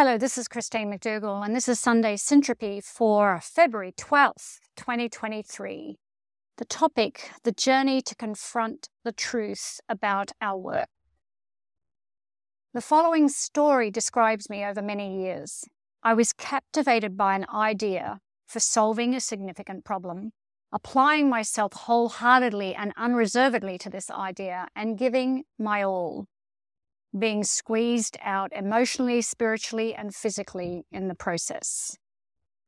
Hello, this is Christine McDougall, and this is Sunday Syntropy for February 12th, 2023. The topic, the journey to confront the truth about our work. The following story describes me over many years. I was captivated by an idea for solving a significant problem, applying myself wholeheartedly and unreservedly to this idea, and giving my all. Being squeezed out emotionally, spiritually, and physically in the process.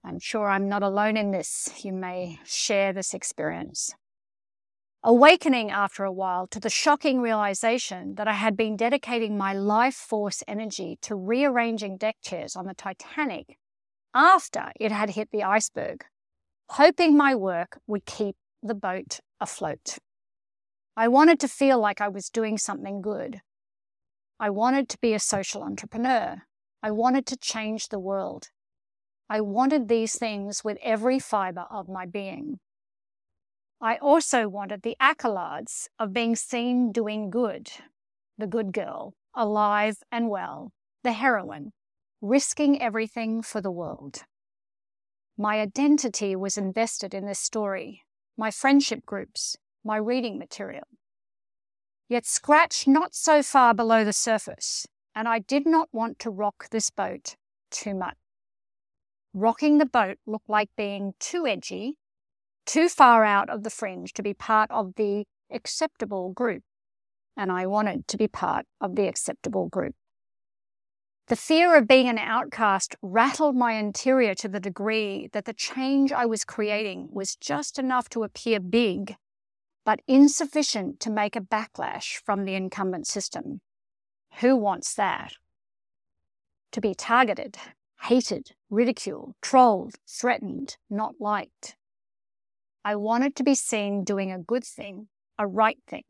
I'm sure I'm not alone in this. You may share this experience. Awakening after a while to the shocking realization that I had been dedicating my life force energy to rearranging deck chairs on the Titanic after it had hit the iceberg, hoping my work would keep the boat afloat. I wanted to feel like I was doing something good. I wanted to be a social entrepreneur. I wanted to change the world. I wanted these things with every fiber of my being. I also wanted the accolades of being seen doing good, the good girl, alive and well, the heroine, risking everything for the world. My identity was invested in this story, my friendship groups, my reading material. Yet scratched not so far below the surface, and I did not want to rock this boat too much. Rocking the boat looked like being too edgy, too far out of the fringe to be part of the acceptable group, and I wanted to be part of the acceptable group. The fear of being an outcast rattled my interior to the degree that the change I was creating was just enough to appear big, but insufficient to make a backlash from the incumbent system. Who wants that? To be targeted, hated, ridiculed, trolled, threatened, not liked. I wanted to be seen doing a good thing, a right thing.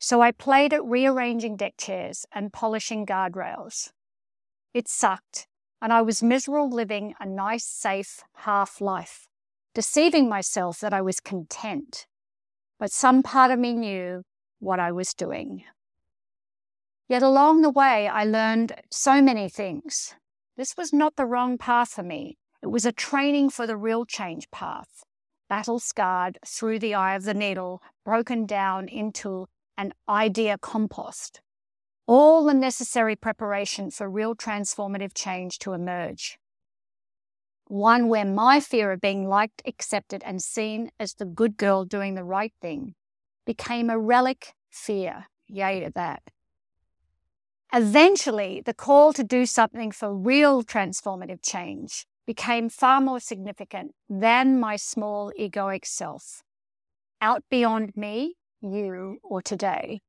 So I played at rearranging deck chairs and polishing guardrails. It sucked, and I was miserable living a nice, safe half-life, deceiving myself that I was content. But some part of me knew what I was doing. Yet along the way, I learned so many things. This was not the wrong path for me. It was a training for the real change path, battle-scarred through the eye of the needle, broken down into an idea compost. All the necessary preparation for real transformative change to emerge. One where my fear of being liked, accepted, and seen as the good girl doing the right thing became a relic fear. Yay to that. Eventually, the call to do something for real transformative change became far more significant than my small egoic self. Out beyond me, you, or today.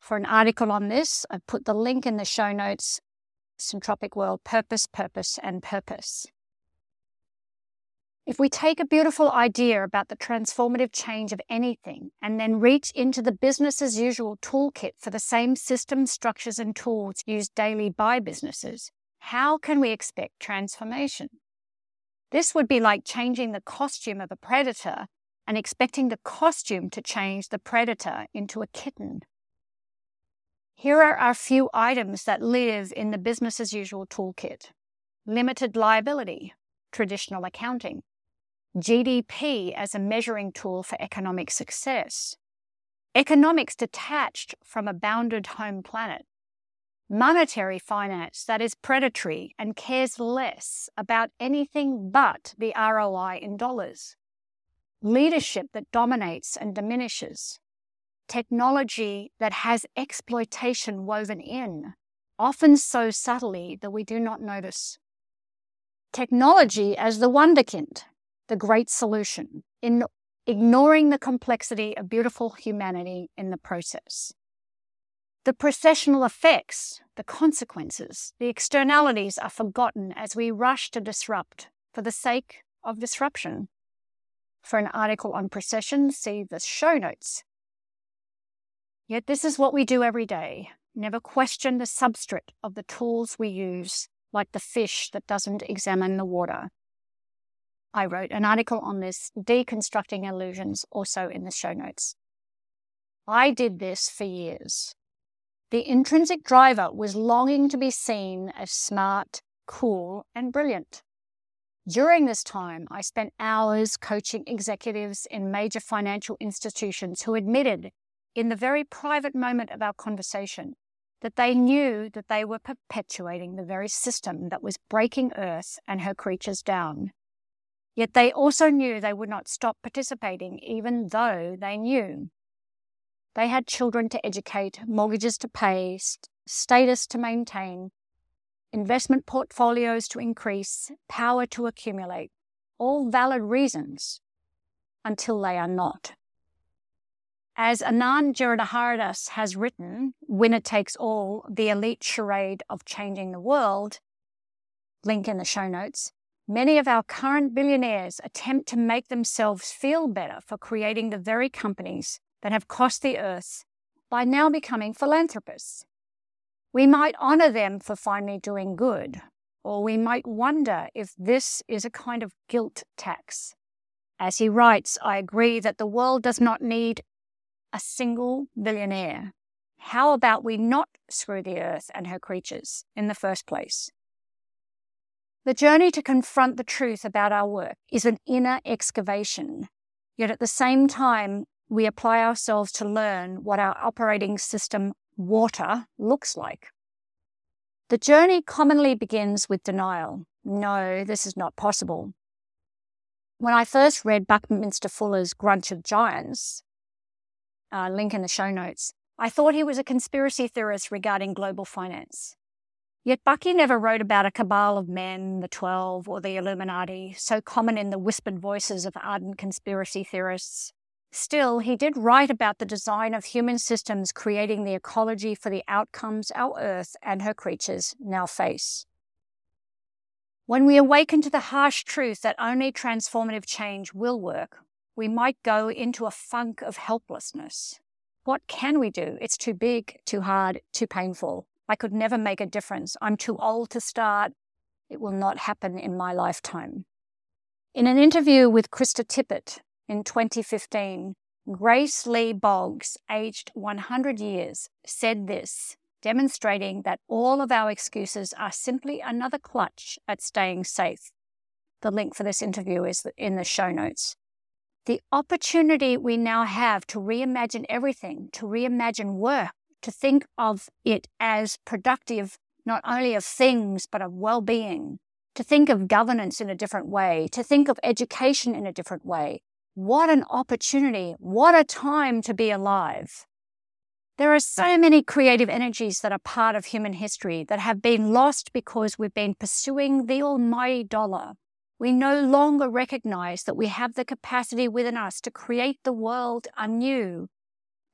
For an article on this, I've put the link in the show notes, Syntropic World, Purpose, Purpose, and Purpose. If we take a beautiful idea about the transformative change of anything and then reach into the business-as-usual toolkit for the same systems, structures, and tools used daily by businesses, how can we expect transformation? This would be like changing the costume of a predator and expecting the costume to change the predator into a kitten. Here are our few items that live in the business-as-usual toolkit. Limited liability, traditional accounting. GDP as a measuring tool for economic success. Economics detached from a bounded home planet. Monetary finance that is predatory and cares less about anything but the ROI in dollars. Leadership that dominates and diminishes. Technology that has exploitation woven in, often so subtly that we do not notice. Technology as the wonderkind, the great solution, in ignoring the complexity of beautiful humanity in the process. The processional effects, the consequences, the externalities are forgotten as we rush to disrupt for the sake of disruption. For an article on procession, see the show notes. Yet this is what we do every day. Never question the substrate of the tools we use, like the fish that doesn't examine the water. I wrote an article on this, Deconstructing Illusions, also in the show notes. I did this for years. The intrinsic driver was longing to be seen as smart, cool, and brilliant. During this time, I spent hours coaching executives in major financial institutions who admitted, in the very private moment of our conversation, that they knew that they were perpetuating the very system that was breaking Earth and her creatures down. Yet they also knew they would not stop participating, even though they knew. They had children to educate, mortgages to pay, status to maintain, investment portfolios to increase, power to accumulate, all valid reasons, until they are not. As Anand Giridharadas has written, Winner Takes All, the elite charade of changing the world, link in the show notes, many of our current billionaires attempt to make themselves feel better for creating the very companies that have cost the earth by now becoming philanthropists. We might honor them for finally doing good, or we might wonder if this is a kind of guilt tax. As he writes, I agree that the world does not need a single billionaire. How about we not screw the earth and her creatures in the first place? The journey to confront the truth about our work is an inner excavation, yet at the same time, we apply ourselves to learn what our operating system, water, looks like. The journey commonly begins with denial. No, this is not possible. When I first read Buckminster Fuller's Grunch of Giants, link in the show notes, I thought he was a conspiracy theorist regarding global finance. Yet Bucky never wrote about a cabal of men, the 12, or the Illuminati, so common in the whispered voices of ardent conspiracy theorists. Still, he did write about the design of human systems creating the ecology for the outcomes our Earth and her creatures now face. When we awaken to the harsh truth that only transformative change will work, we might go into a funk of helplessness. What can we do? It's too big, too hard, too painful. I could never make a difference. I'm too old to start. It will not happen in my lifetime. In an interview with Krista Tippett in 2015, Grace Lee Boggs, aged 100 years, said this, demonstrating that all of our excuses are simply another clutch at staying safe. The link for this interview is in the show notes. The opportunity we now have to reimagine everything, to reimagine work, to think of it as productive, not only of things, but of well-being, to think of governance in a different way, to think of education in a different way. What an opportunity, what a time to be alive. There are so many creative energies that are part of human history that have been lost because we've been pursuing the almighty dollar. We no longer recognize that we have the capacity within us to create the world anew.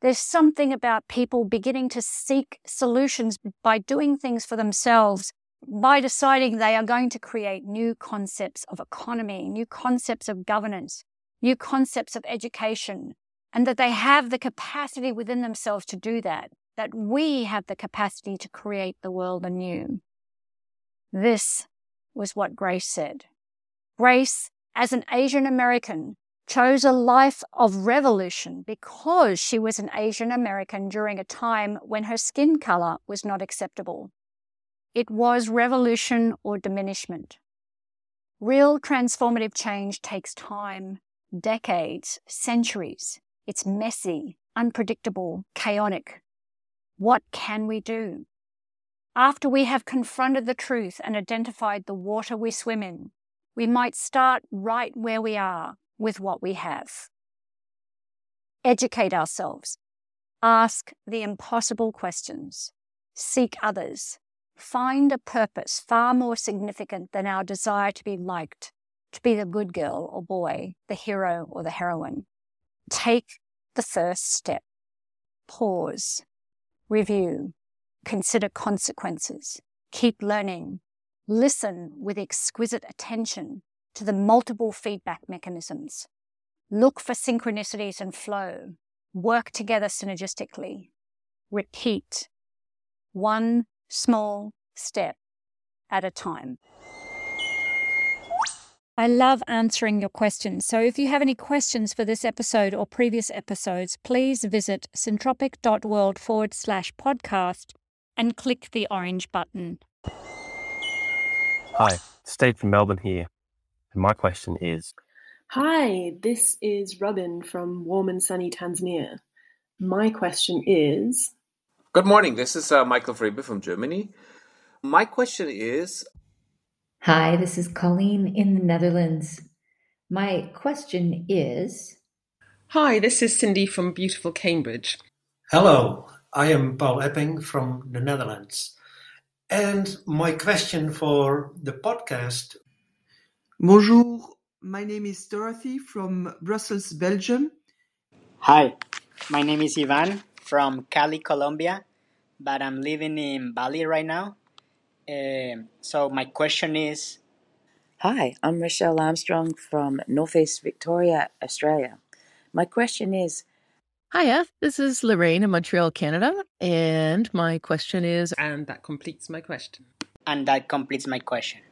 There's something about people beginning to seek solutions by doing things for themselves, by deciding they are going to create new concepts of economy, new concepts of governance, new concepts of education, and that they have the capacity within themselves to do that, that we have the capacity to create the world anew. This was what Grace said. Grace, as an Asian American, chose a life of revolution because she was an Asian American during a time when her skin color was not acceptable. It was revolution or diminishment. Real transformative change takes time, decades, centuries. It's messy, unpredictable, chaotic. What can we do? After we have confronted the truth and identified the water we swim in, we might start right where we are with what we have. Educate ourselves. Ask the impossible questions. Seek others. Find a purpose far more significant than our desire to be liked, to be the good girl or boy, the hero or the heroine. Take the first step. Pause. Review. Consider consequences. Keep learning. Listen with exquisite attention to the multiple feedback mechanisms. Look for synchronicities and flow. Work together synergistically. Repeat. One small step at a time. I love answering your questions. So if you have any questions for this episode or previous episodes, please visit syntropic.world/podcast and click the orange button. Hi, Steve from Melbourne here. And my question is... Hi, this is Robin from warm and sunny Tanzania. My question is... Good morning, this is Michael Friebe from Germany. My question is... Hi, this is Colleen in the Netherlands. My question is... Hi, this is Cindy from beautiful Cambridge. Hello, I am Paul Epping from the Netherlands. And my question for the podcast... Bonjour, my name is Dorothy from Brussels, Belgium. Hi, my name is Ivan from Cali, Colombia, but I'm living in Bali right now. So my question is... Hi, I'm Rochelle Armstrong from Northeast Victoria, Australia. My question is... Hiya, this is Lorraine in Montreal, Canada, and my question is... And that completes my question.